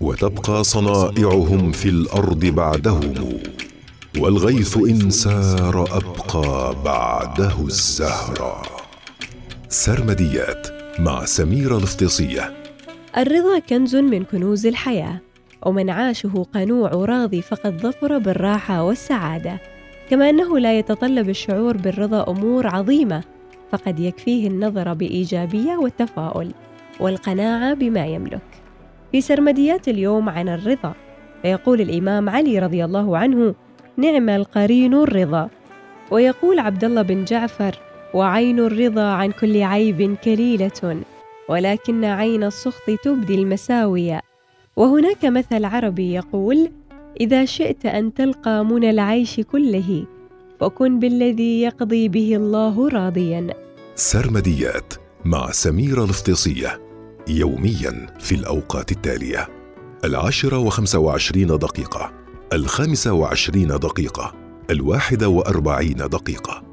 وتبقى صنائعهم في الأرض بعدهم، والغيث إن سار أبقى بعده الزهرة. سرمديات مع سمير الفتيسية. الرضا كنز من كنوز الحياة، ومن عاشه قنوع وراضي فقد ظفر بالراحة والسعادة، كما أنه لا يتطلب الشعور بالرضا أمور عظيمة، فقد يكفيه النظر بإيجابية والتفاؤل والقناعة بما يملك. في سرمديات اليوم عن الرضا، فيقول الإمام علي رضي الله عنه: نعم القرين الرضا. ويقول عبد الله بن جعفر: وعين الرضا عن كل عيب كليلة، ولكن عين السخط تبدي المساوية. وهناك مثل عربي يقول: إذا شئت أن تلقى منى العيش كله، فكن بالذي يقضي به الله راضيا. سرمديات مع سميرة الفتيسية، يوميا في الأوقات التالية: 10:25 دقيقة، 25 دقيقة، 41 دقيقة.